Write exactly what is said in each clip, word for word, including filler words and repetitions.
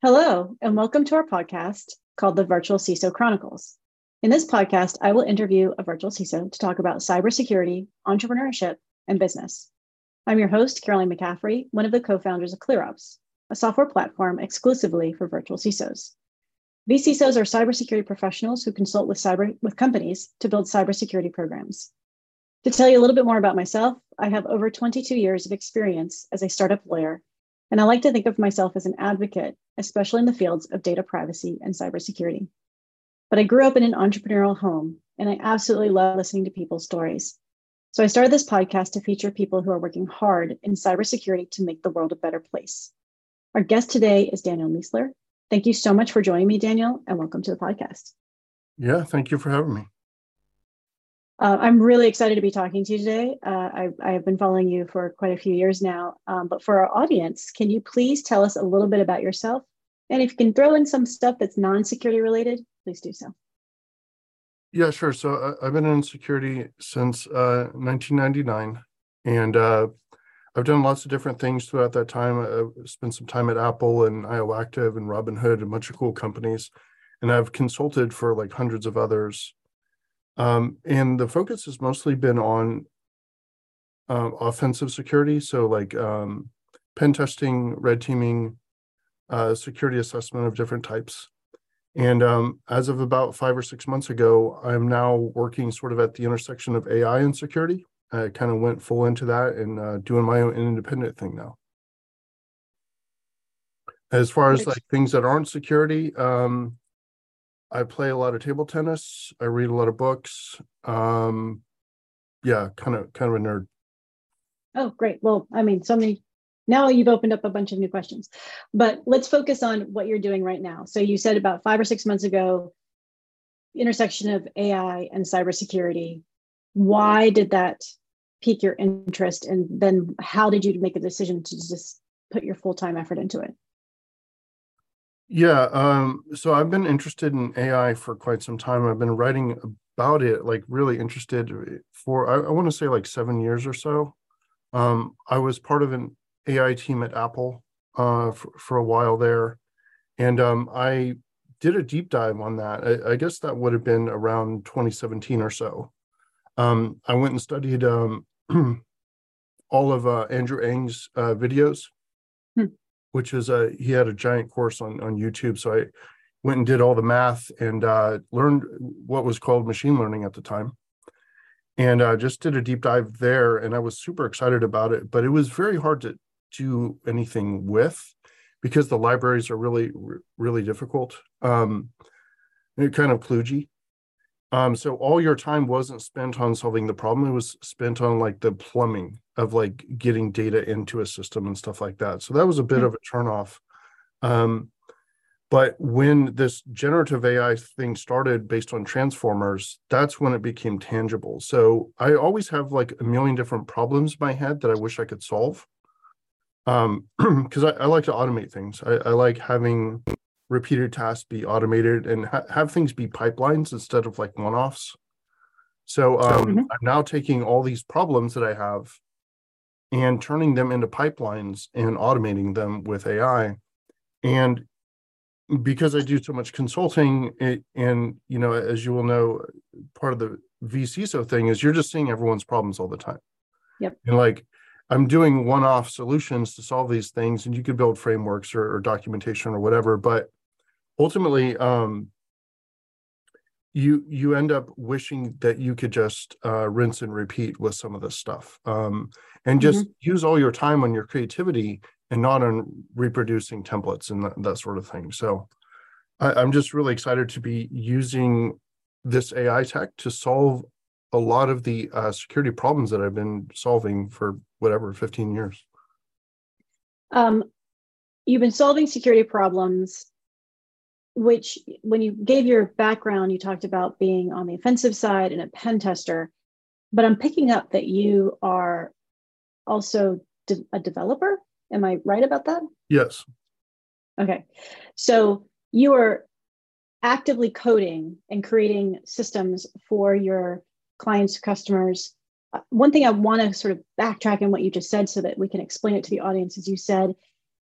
Hello, and welcome to our podcast called the Virtual C I S O Chronicles. In this podcast, I will interview a virtual C I S O to talk about cybersecurity, entrepreneurship, and business. I'm your host, Caroline McCaffrey, one of the co-founders of ClearOps, a software platform exclusively for virtual C I S Os. These C I S Os are cybersecurity professionals who consult with, cyber, with companies to build cybersecurity programs. To tell you a little bit more about myself, I have over twenty-two years of experience as a startup lawyer, and I like to think of myself as an advocate, especially in the fields of data privacy and cybersecurity. But I grew up in an entrepreneurial home, and I absolutely love listening to people's stories. So I started this podcast to feature people who are working hard in cybersecurity to make the world a better place. Our guest today is Daniel Miessler. Thank you so much for joining me, Daniel, and welcome to the podcast. Yeah, thank you for having me. Uh, I'm really excited to be talking to you today. Uh, I, I have been following you for quite a few years now, um, but for our audience, can you please tell us a little bit about yourself? And if you can throw in some stuff that's non-security related, please do so. Yeah, sure. So I, I've been in security since uh, nineteen ninety-nine, and uh, I've done lots of different things throughout that time. I, I spent some time at Apple and I O Active and Robinhood and a bunch of cool companies, and I've consulted for like hundreds of others. Um, and the focus has mostly been on uh, offensive security. So like um, pen testing, red teaming, uh, security assessment of different types. And um, as of about five or six months ago, I'm now working sort of at the intersection of A I and security. I kind of went full into that and uh, doing my own independent thing now. As far as like things that aren't security, um, I play a lot of table tennis. I read a lot of books. Um, yeah, kind of, kind of a nerd. Oh, great. Well, I mean, so many, now you've opened up a bunch of new questions, but let's focus on what you're doing right now. So you said about five or six months ago, intersection of A I and cybersecurity. Why did that pique your interest? And then how did you make a decision to just put your full-time effort into it? Yeah, um, so I've been interested in A I for quite some time. I've been writing about it, like really interested for, I, I want to say like seven years or so. Um, I was part of an A I team at Apple uh, for, for a while there. And um, I did a deep dive on that. I, I guess that would have been around twenty seventeen or so. Um, I went and studied um, all of uh, Andrew Ng's uh, videos. Hmm. Which is a, he had a giant course on, on YouTube. So I went and did all the math and uh, learned what was called machine learning at the time. And I uh, just did a deep dive there, and I was super excited about it, but it was very hard to do anything with because the libraries are really, really difficult. Um, they're kind of kludgy. Um, so all your time wasn't spent on solving the problem. It was spent on like the plumbing of like getting data into a system and stuff like that. So that was a bit mm-hmm. of a turnoff. Um, but when this generative A I thing started based on transformers, that's when it became tangible. So I always have like a million different problems in my head that I wish I could solve. Um, because I, I like to automate things. I, I like having repeated tasks be automated and ha- have things be pipelines instead of like one-offs. So um, mm-hmm. I'm now taking all these problems that I have and turning them into pipelines and automating them with A I. And because I do so much consulting, it, and you know, as you will know, part of the V C I S O thing is you're just seeing everyone's problems all the time. Yep. And like, I'm doing one-off solutions to solve these things, and you could build frameworks or, or documentation or whatever, but ultimately, um, you you end up wishing that you could just uh, rinse and repeat with some of this stuff, um, and just mm-hmm. use all your time on your creativity and not on reproducing templates and that, that sort of thing. So I, I'm just really excited to be using this A I tech to solve a lot of the uh, security problems that I've been solving for whatever, fifteen years. Um, you've been solving security problems, which when you gave your background, you talked about being on the offensive side and a pen tester, but I'm picking up that you are also de- a developer. Am I right about that? Yes. Okay. So you are actively coding and creating systems for your clients, customers. One thing I want to sort of backtrack on what you just said so that we can explain it to the audience is you said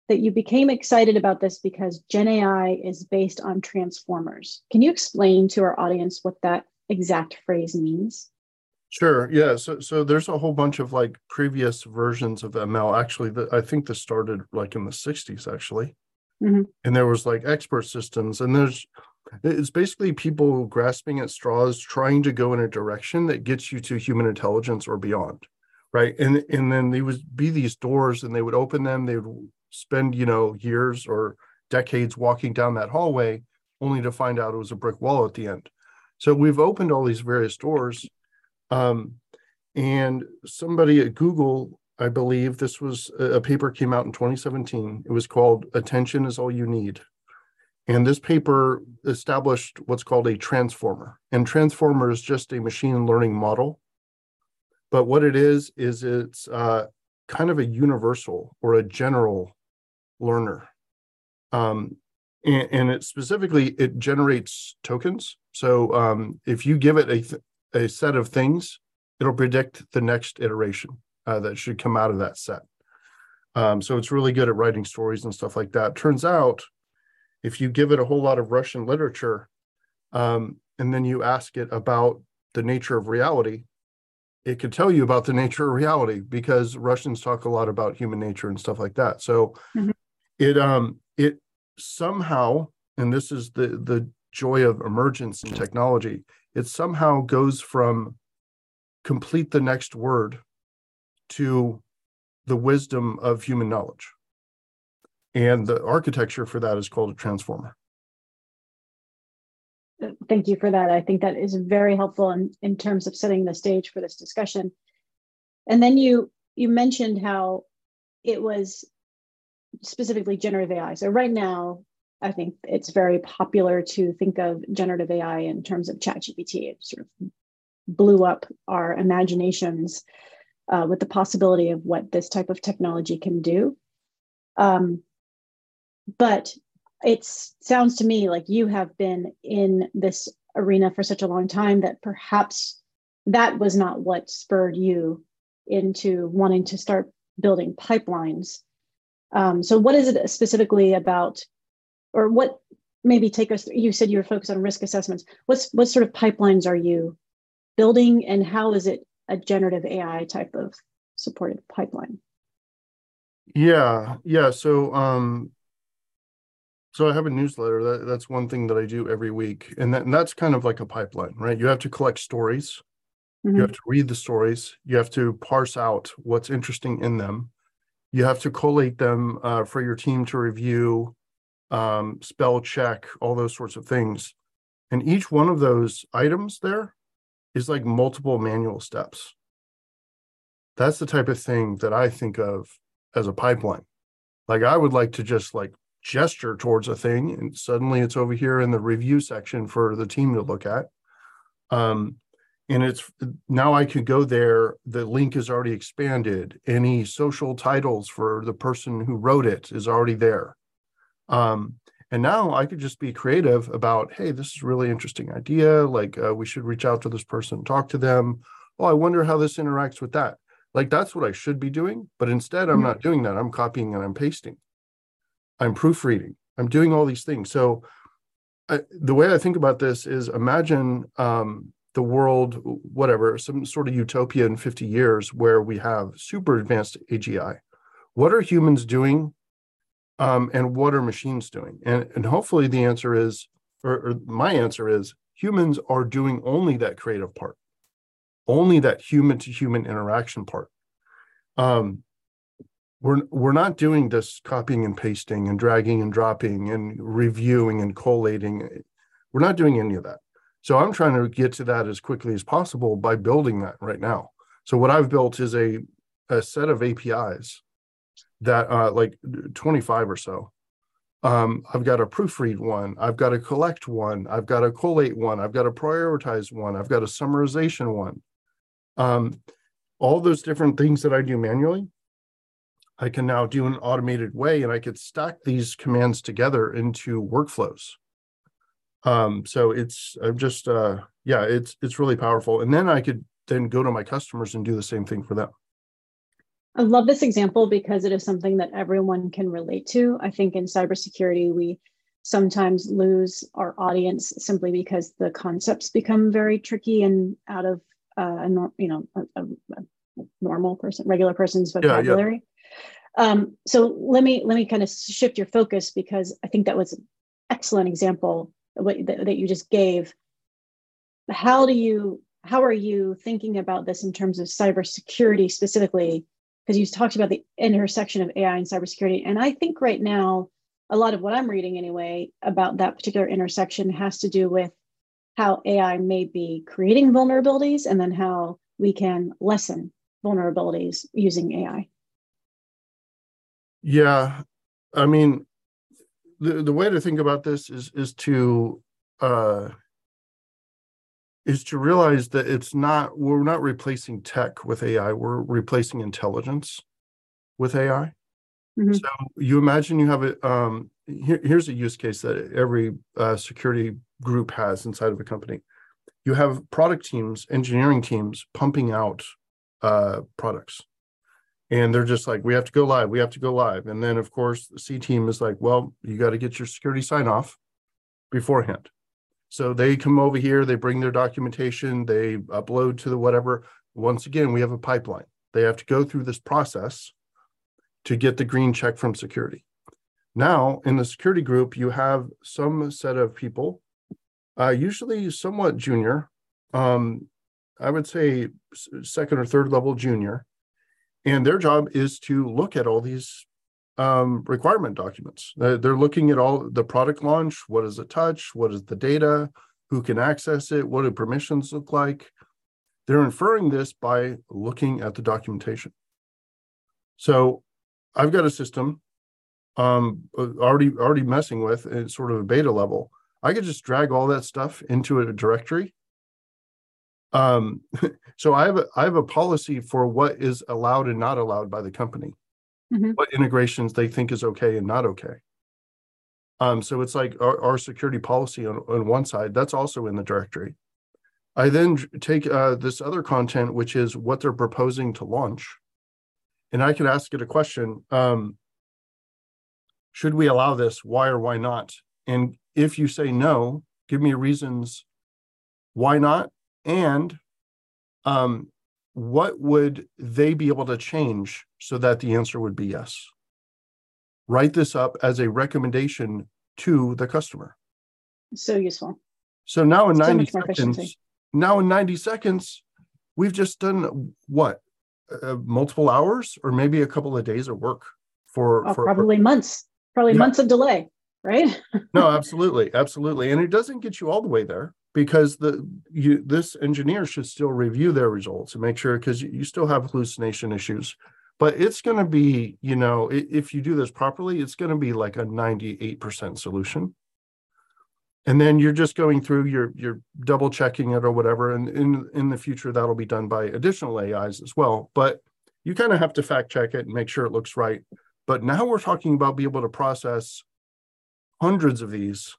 that you became excited about this because Gen A I is based on transformers. Can you explain to our audience what that exact phrase means? Sure. Yeah. So, so there's a whole bunch of like previous versions of M L. Actually, the, I think this started like in the sixties, actually. Mm-hmm. And there was like expert systems, and there's it's basically people grasping at straws, trying to go in a direction that gets you to human intelligence or beyond, right? And and then they would be these doors, and they would open them. They would spend you know years or decades walking down that hallway, only to find out it was a brick wall at the end. So we've opened all these various doors. Um, and somebody at Google, I believe this was a paper came out in twenty seventeen. It was called Attention is All You Need. And this paper established what's called a transformer. And transformer is just a machine learning model. But what it is, is it's uh, kind of a universal or a general learner. Um, and, and it specifically, it generates tokens. So um, if you give it a... Th- a set of things, it'll predict the next iteration uh, that should come out of that set. Um, so it's really good at writing stories and stuff like that. Turns out, if you give it a whole lot of Russian literature, um, and then you ask it about the nature of reality, it could tell you about the nature of reality, because Russians talk a lot about human nature and stuff like that. So mm-hmm. it um, it somehow, and this is the the joy of emergence in technology, it somehow goes from complete the next word to the wisdom of human knowledge. And the architecture for that is called a transformer. Thank you for that. I think that is very helpful in, in terms of setting the stage for this discussion. And then you, you mentioned how it was specifically generative A I. So right now, I think it's very popular to think of generative A I in terms of ChatGPT. It sort of blew up our imaginations uh, with the possibility of what this type of technology can do. Um, but it sounds to me like you have been in this arena for such a long time that perhaps that was not what spurred you into wanting to start building pipelines. Um, so what is it specifically about? Or what, maybe take us, you said you were focused on risk assessments. What's, what sort of pipelines are you building, and how is it a generative A I type of supported pipeline? Yeah, yeah. So um, so I have a newsletter. That, that's one thing that I do every week. And, that, and that's kind of like a pipeline, right? You have to collect stories. Mm-hmm. You have to read the stories. You have to parse out what's interesting in them. You have to collate them uh, for your team to review. Um, spell check, all those sorts of things. And each one of those items there is like multiple manual steps. That's the type of thing that I think of as a pipeline. Like I would like to just like gesture towards a thing, and suddenly it's over here in the review section for the team to look at. Um, and it's now I could go there. The link is already expanded. Any social titles for the person who wrote it is already there. Um, and now I could just be creative about, hey, this is a really interesting idea. Like uh, we should reach out to this person, talk to them. Oh, I wonder how this interacts with that. Like that's what I should be doing. But instead, I'm not doing that. I'm copying and I'm pasting. I'm proofreading. I'm doing all these things. So I, the way I think about this is imagine um, the world, whatever, some sort of utopia in fifty years where we have super advanced A G I. What are humans doing? Um, and what are machines doing? And, and hopefully the answer is, or, or my answer is, humans are doing only that creative part, only that human-to-human interaction part. Um, we're, we're not doing this copying and pasting and dragging and dropping and reviewing and collating. We're not doing any of that. So I'm trying to get to that as quickly as possible by building that right now. So what I've built is a, a set of A P Is that uh, like twenty-five or so. Um, I've got a proofread one. I've got a collect one. I've got a collate one. I've got a prioritize one. I've got a summarization one. Um, all those different things that I do manually, I can now do in an automated way, and I could stack these commands together into workflows. Um, so it's, I'm just, uh, yeah, it's it's really powerful. And then I could then go to my customers and do the same thing for them. I love this example because it is something that everyone can relate to. I think in cybersecurity, we sometimes lose our audience simply because the concepts become very tricky and out of uh, a, you know, a, a normal person, regular person's vocabulary. Yeah, yeah. Um, so let me let me kind of shift your focus, because I think that was an excellent example of what that, that you just gave. How do you how are you thinking about this in terms of cybersecurity specifically? Because you talked about the intersection of A I and cybersecurity, and I think right now, a lot of what I'm reading anyway about that particular intersection has to do with how A I may be creating vulnerabilities and then how we can lessen vulnerabilities using A I. Yeah, I mean, the, the way to think about this is is to uh, is to realize that it's not we're not replacing tech with A I. We're replacing intelligence with A I. Mm-hmm. So you imagine you have a, um, here, here's a use case that every uh, security group has inside of a company. You have product teams, engineering teams pumping out uh, products. And they're just like, we have to go live, we have to go live. And then, of course, the C team is like, well, you got to get your security sign off beforehand. So they come over here, they bring their documentation, they upload to the whatever. Once again, we have a pipeline. They have to go through this process to get the green check from security. Now, in the security group, you have some set of people, uh, usually somewhat junior, um, I would say second or third level junior, and their job is to look at all these um, requirement documents. Uh, they're looking at all the product launch, what does it touch, what is the data, who can access it, what do permissions look like. They're inferring this by looking at the documentation. So I've got a system um, already already messing with at sort of a beta level. I could just drag all that stuff into a directory. Um, so I have a, I have a policy for what is allowed and not allowed by the company, mm-hmm. what integrations they think is okay and not okay. Um, so it's like our, our security policy on, on one side, that's also in the directory. I then take uh, this other content, which is what they're proposing to launch. And I could ask it a question, um, should we allow this? Why or why not? And if you say no, give me reasons why not, and um, what would they be able to change so that the answer would be yes? Write this up as a recommendation to the customer. So useful. So now in ninety seconds, now in ninety seconds, we've just done what? Uh, multiple hours, or maybe a couple of days of work for, oh, for probably for, months, probably yeah. months of delay, right? No, absolutely, absolutely, and it doesn't get you all the way there, because the you this engineer should still review their results and make sure, because you, you still have hallucination issues. But it's going to be, you know, if, if you do this properly, it's going to be like a ninety-eight percent solution, and then you're just going through your you're double checking it or whatever, and in in the future that'll be done by additional A Is as well. But you kind of have to fact check it and make sure it looks right. But now we're talking about being able to process hundreds of these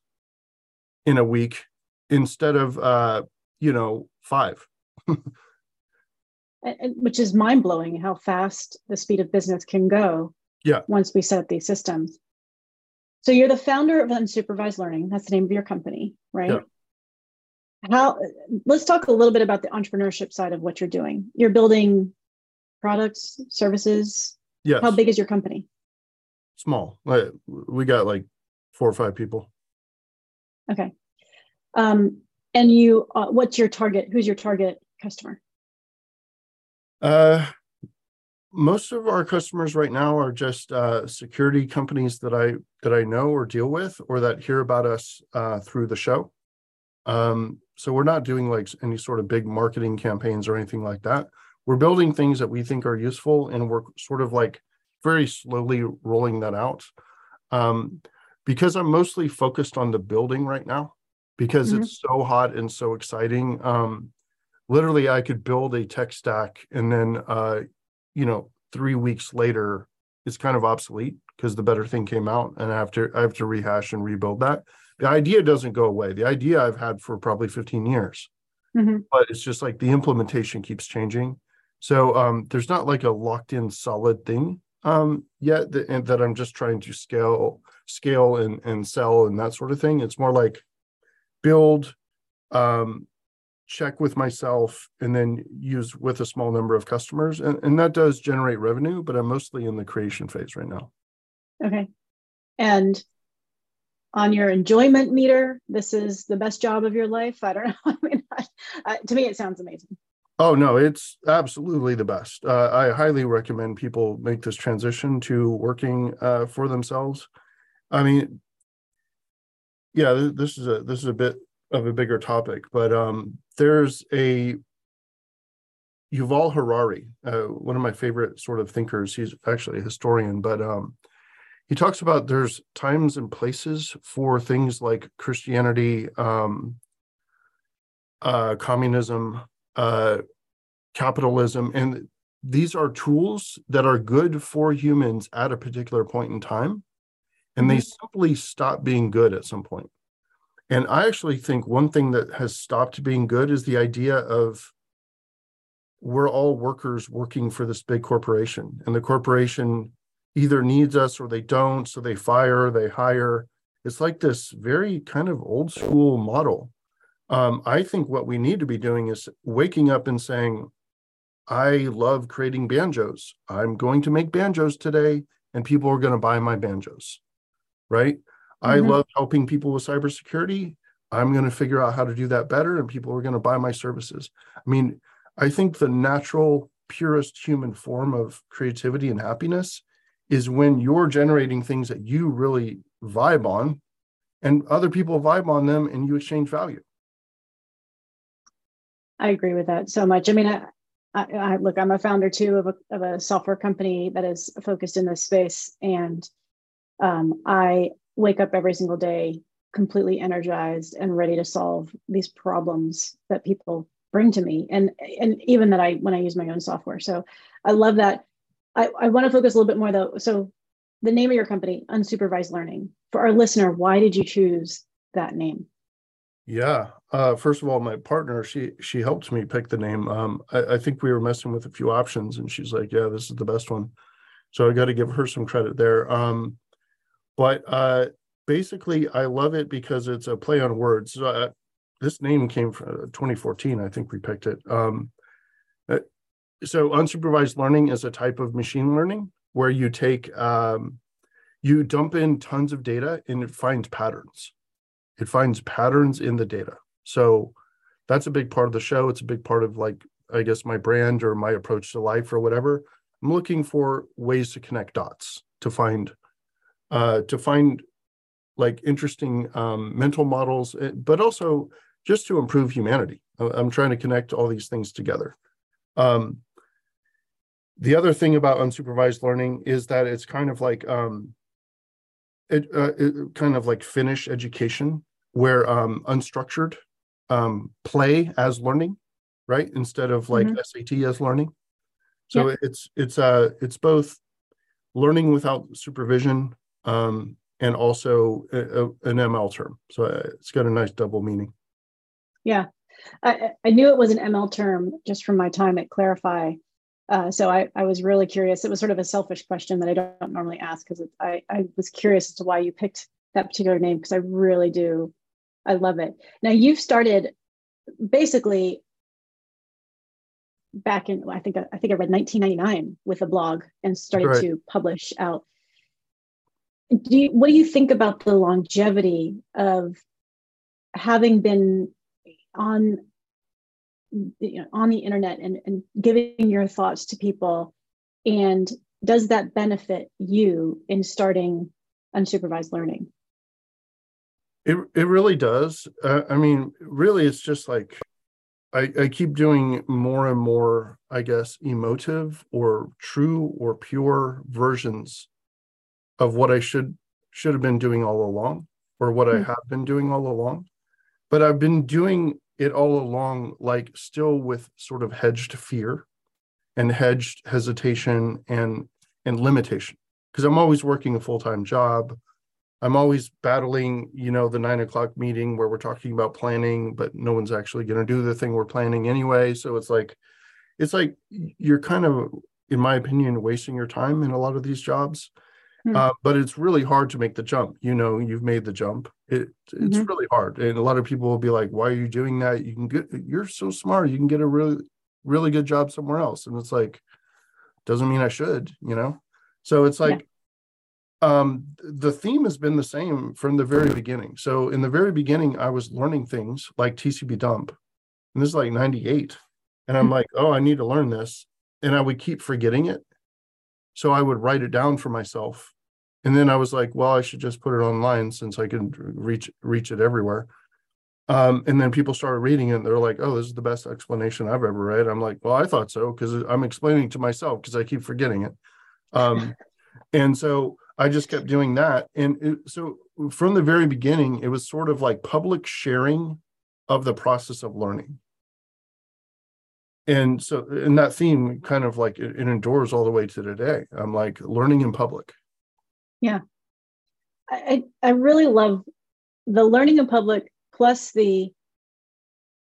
in a week instead of uh, you know five, which is mind blowing how fast the speed of business can go. Yeah. Once we set up these systems. So you're the founder of Unsupervised Learning. That's the name of your company, right? Yeah. How? Let's talk a little bit about the entrepreneurship side of what you're doing. You're building products, services. Yes. How big is your company? Small. We got like four or five people. Okay. Um, and you, uh, what's your target? Who's your target customer? Uh. Most of our customers right now are just uh, security companies that I that I know or deal with, or that hear about us uh, through the show. Um, so we're not doing like any sort of big marketing campaigns or anything like that. We're building things that we think are useful, and we're sort of like very slowly rolling that out. Um, because I'm mostly focused on the building right now, because mm-hmm. it's so hot and so exciting. Um, literally, I could build a tech stack and then. Uh, you know, three weeks later, it's kind of obsolete because the better thing came out, and I have to, I have to rehash and rebuild that. The idea doesn't go away. The idea I've had for probably fifteen years, mm-hmm. but it's just like the implementation keeps changing. So um, there's not like a locked in solid thing um, yet that, and that I'm just trying to scale, scale and, and sell and that sort of thing. It's more like build, um, check with myself, and then use with a small number of customers. And, and that does generate revenue, but I'm mostly in the creation phase right now. Okay. And on your enjoyment meter, this is the best job of your life. I don't know. I mean, I, uh, to me, it sounds amazing. Oh, no, it's absolutely the best. Uh, I highly recommend people make this transition to working uh, for themselves. I mean, yeah, th- this is a this is a bit of a bigger topic, but um, there's a Yuval Harari, uh, one of my favorite sort of thinkers. He's actually a historian, but um, he talks about there's times and places for things like Christianity, um, uh, communism, Uh, capitalism, and these are tools that are good for humans at a particular point in time, and mm-hmm. they simply stop being good at some point. And I actually think one thing that has stopped being good is the idea of we're all workers working for this big corporation, and the corporation either needs us or they don't, so they fire, they hire. It's like this very kind of old school model. Um, I think what we need to be doing is waking up and saying, I love creating banjos. I'm going to make banjos today, and people are going to buy my banjos, right? Mm-hmm. I love helping people with cybersecurity. I'm going to figure out how to do that better, and people are going to buy my services. I mean, I think the natural, purest human form of creativity and happiness is when you're generating things that you really vibe on, and other people vibe on them, and you exchange value. I agree with that so much. I mean, I, I, I look, I'm a founder too of a, of a software company that is focused in this space. And um, I wake up every single day completely energized and ready to solve these problems that people bring to me. And, and even that I, when I use my own software. So I love that. I, I want to focus a little bit more though. So the name of your company, Unsupervised Learning, for our listener, why did you choose that name? Yeah. Uh, first of all, my partner, she she helped me pick the name. Um, I, I think we were messing with a few options, and she's like, yeah, this is the best one. So I got to give her some credit there. Um, but uh, basically, I love it because it's a play on words. So I, this name came from twenty fourteen. I think we picked it. Um, so unsupervised learning is a type of machine learning where you take, um, you dump in tons of data and it finds patterns. It finds patterns in the data. So that's a big part of the show. It's a big part of, like, I guess, my brand or my approach to life or whatever. I'm looking for ways to connect dots, to find, uh, to find like interesting um, mental models, but also just to improve humanity. I'm trying to connect all these things together. Um, the other thing about unsupervised learning is that it's kind of like, um, It, uh, it kind of like Finnish education, where um, unstructured um, play as learning, right? Instead of like mm-hmm. S A T as learning. So yeah. it's it's uh it's both learning without supervision um, and also a, a, an M L term. So it's got a nice double meaning. Yeah, I, I knew it was an M L term just from my time at Clarifai. Uh, so I, I was really curious. It was sort of a selfish question that I don't normally ask, because I, I was curious as to why you picked that particular name, because I really do. I love it. Now, you've started basically back in, I think I think I read nineteen ninety-nine with a blog and started right. to publish out. Do you, what do you think about the longevity of having been on You know, on the internet and, and giving your thoughts to people? And does that benefit you in starting unsupervised learning? It it really does. Uh, I mean, really, it's just like I, I keep doing more and more, I guess, emotive or true or pure versions of what I should should have been doing all along, or what mm-hmm. I have been doing all along. But I've been doing it all along, like, still with sort of hedged fear and hedged hesitation and and limitation, because I'm always working a full-time job. I'm always battling, you know, the nine o'clock meeting where we're talking about planning, but no one's actually going to do the thing we're planning anyway. So it's like, it's like you're kind of, in my opinion, wasting your time in a lot of these jobs. Mm-hmm. Uh, but it's really hard to make the jump. You know, you've made the jump. It, it's mm-hmm. really hard. And a lot of people will be like, why are you doing that? You can get, you're so smart. You can get a really, really good job somewhere else. And it's like, doesn't mean I should, you know? So it's like, yeah. um, the theme has been the same from the very beginning. So in the very beginning, I was learning things like T C P dump. And this is like ninety-eight. And I'm mm-hmm. like, oh, I need to learn this. And I would keep forgetting it. So I would write it down for myself. And then I was like, well, I should just put it online since I can reach reach it everywhere. Um, and then people started reading it and they're like, oh, this is the best explanation I've ever read. I'm like, well, I thought so, because I'm explaining to myself because I keep forgetting it. Um, and so I just kept doing that. And it, so from the very beginning, it was sort of like public sharing of the process of learning. And so, and that theme kind of like it, it endures all the way to today. I'm like learning in public. Yeah, I I really love the learning in public, plus the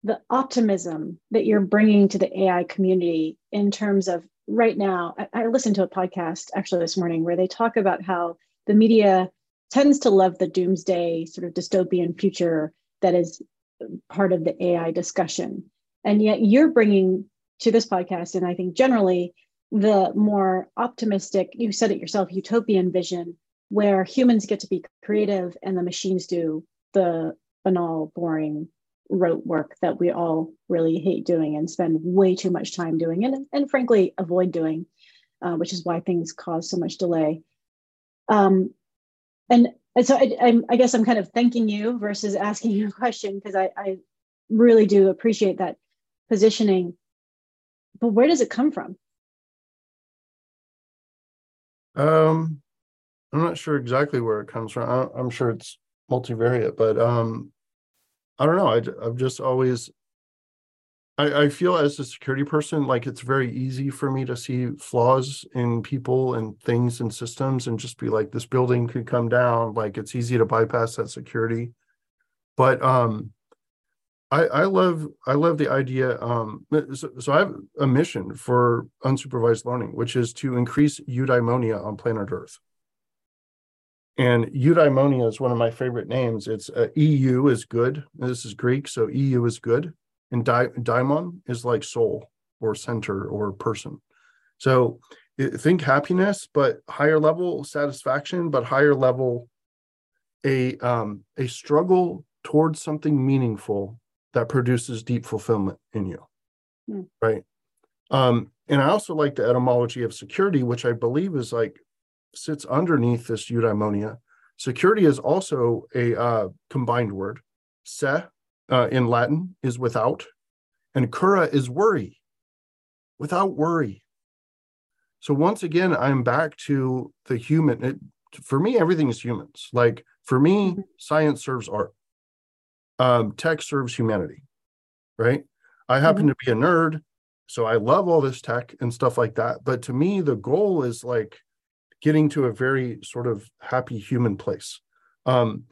the optimism that you're bringing to the A I community in terms of right now. I, I listened to a podcast actually this morning where they talk about how the media tends to love the doomsday sort of dystopian future that is part of the A I discussion. And yet you're bringing to this podcast, and I think generally, the more optimistic, you said it yourself, utopian vision where humans get to be creative and the machines do the banal, boring, rote work that we all really hate doing and spend way too much time doing and, and frankly, avoid doing, uh, which is why things cause so much delay. Um, and, and so I, I'm, I guess I'm kind of thanking you versus asking you a question because I, I really do appreciate that positioning. But where does it come from? Um, I'm not sure exactly where it comes from. I, I'm sure it's multivariate, but um, I don't know. I, I've just always, I, I feel as a security person, like it's very easy for me to see flaws in people and things and systems and just be like, this building could come down. Like it's easy to bypass that security. But um, I, I love, I love the idea. Um, so, so I have a mission for unsupervised learning, which is to increase eudaimonia on planet Earth. And eudaimonia is one of my favorite names. It's uh, E U is good. This is Greek, so E U is good, and da- daimon is like soul or center or person. So think happiness, but higher level satisfaction, but higher level a um, a struggle towards something meaningful that produces deep fulfillment in you, yeah. right? Um, and I also like the etymology of security, which I believe is like sits underneath this eudaimonia. Security is also a uh, combined word. Se uh, in Latin is without, and cura is worry, without worry. So once again, I'm back to the human. It, for me, everything is humans. Like for me, science serves art. Um, tech serves humanity, right? I happen mm-hmm. to be a nerd, so I love all this tech and stuff like that. But to me, the goal is like getting to a very sort of happy human place. Um,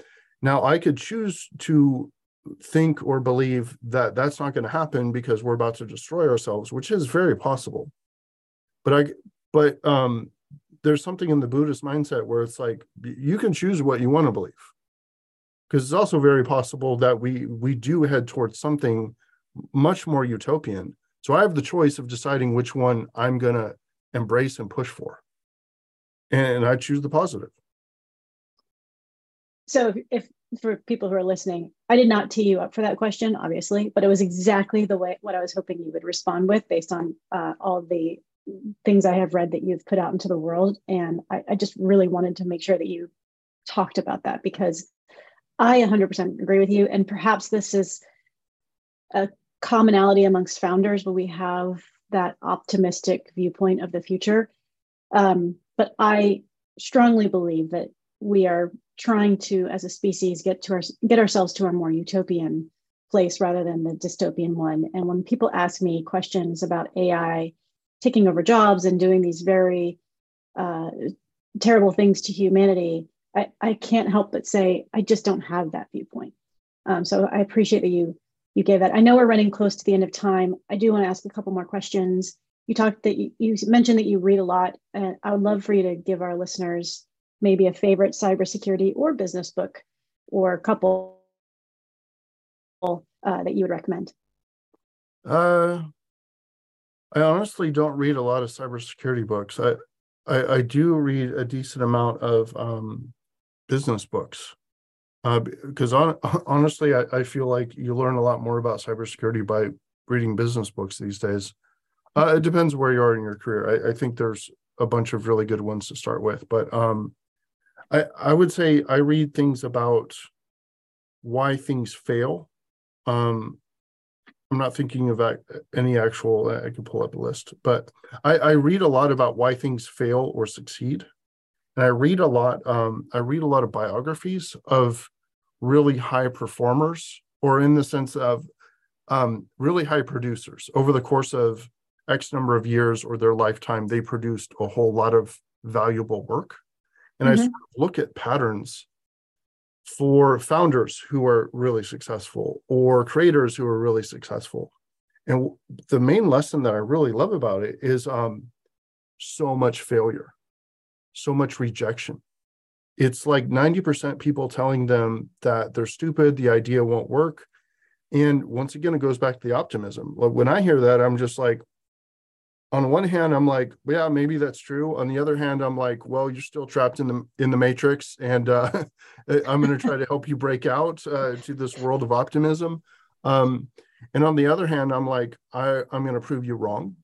now, I could choose to think or believe that that's not going to happen because we're about to destroy ourselves, which is very possible. But I, but um, there's something in the Buddhist mindset where it's like you can choose what you want to believe. Because it's also very possible that we we do head towards something much more utopian. So I have the choice of deciding which one I'm going to embrace and push for. And I choose the positive. So if, if for people who are listening, I did not tee you up for that question, obviously, but it was exactly the way what I was hoping you would respond with based on uh, all the things I have read that you've put out into the world. And I, I just really wanted to make sure that you talked about that because I one hundred percent agree with you. And perhaps this is a commonality amongst founders, but we have that optimistic viewpoint of the future. Um, but I strongly believe that we are trying to, as a species, get to our, get ourselves to a more utopian place rather than the dystopian one. And when people ask me questions about A I taking over jobs and doing these very uh, terrible things to humanity, I, I can't help but say, I just don't have that viewpoint. Um, so I appreciate that you you gave that. I know we're running close to the end of time. I do want to ask a couple more questions. You talked that you, you mentioned that you read a lot, and I would love for you to give our listeners maybe a favorite cybersecurity or business book or couple uh, that you would recommend. Uh, I honestly don't read a lot of cybersecurity books. I, I, I do read a decent amount of um, business books. Uh, because on, honestly, I, I feel like you learn a lot more about cybersecurity by reading business books these days. Uh, it depends where you are in your career. I, I think there's a bunch of really good ones to start with. But um, I, I would say I read things about why things fail. Um, I'm not thinking of any actual, I can pull up a list. But I, I read a lot about why things fail or succeed. And I read a lot, um, I read a lot of biographies of really high performers, or in the sense of um, really high producers. Over the course of X number of years or their lifetime, they produced a whole lot of valuable work. And mm-hmm. I sort of look at patterns for founders who are really successful or creators who are really successful. And the main lesson that I really love about it is um, so much failure. So much rejection. It's like ninety percent people telling them that they're stupid, the idea won't work. And once again, it goes back to the optimism. When I hear that, I'm just like, on one hand, I'm like, yeah, maybe that's true. On the other hand, I'm like, well, you're still trapped in the in the matrix, and uh, I'm going to try to help you break out uh, to this world of optimism. Um, and on the other hand, I'm like, I, I'm going to prove you wrong.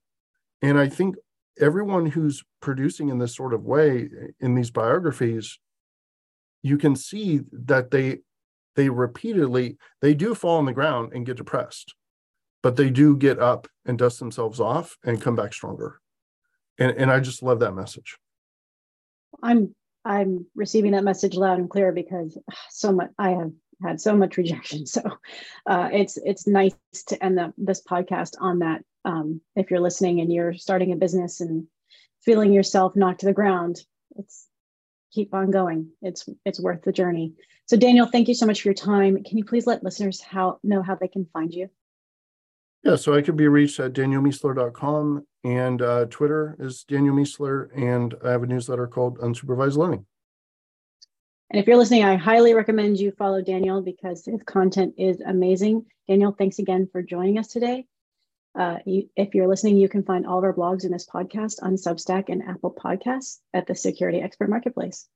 And I think everyone who's producing in this sort of way in these biographies, you can see that they they repeatedly, they do fall on the ground and get depressed, but they do get up and dust themselves off and come back stronger. And, and I just love that message. I'm I'm receiving that message loud and clear, because so much I have had so much rejection. So uh, it's it's nice to end the, this podcast on that. Um, if you're listening and you're starting a business and feeling yourself knocked to the ground, it's keep on going. It's it's worth the journey. So Daniel, thank you so much for your time. Can you please let listeners how know how they can find you? Yeah, so I can be reached at daniel miessler dot com, and uh, Twitter is Daniel Miessler, and I have a newsletter called Unsupervised Learning. And if you're listening, I highly recommend you follow Daniel, because his content is amazing. Daniel, thanks again for joining us today. Uh, you, if you're listening, you can find all of our blogs in this podcast on Substack and Apple Podcasts at the Security Expert Marketplace.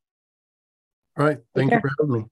All right. Thank you for having me.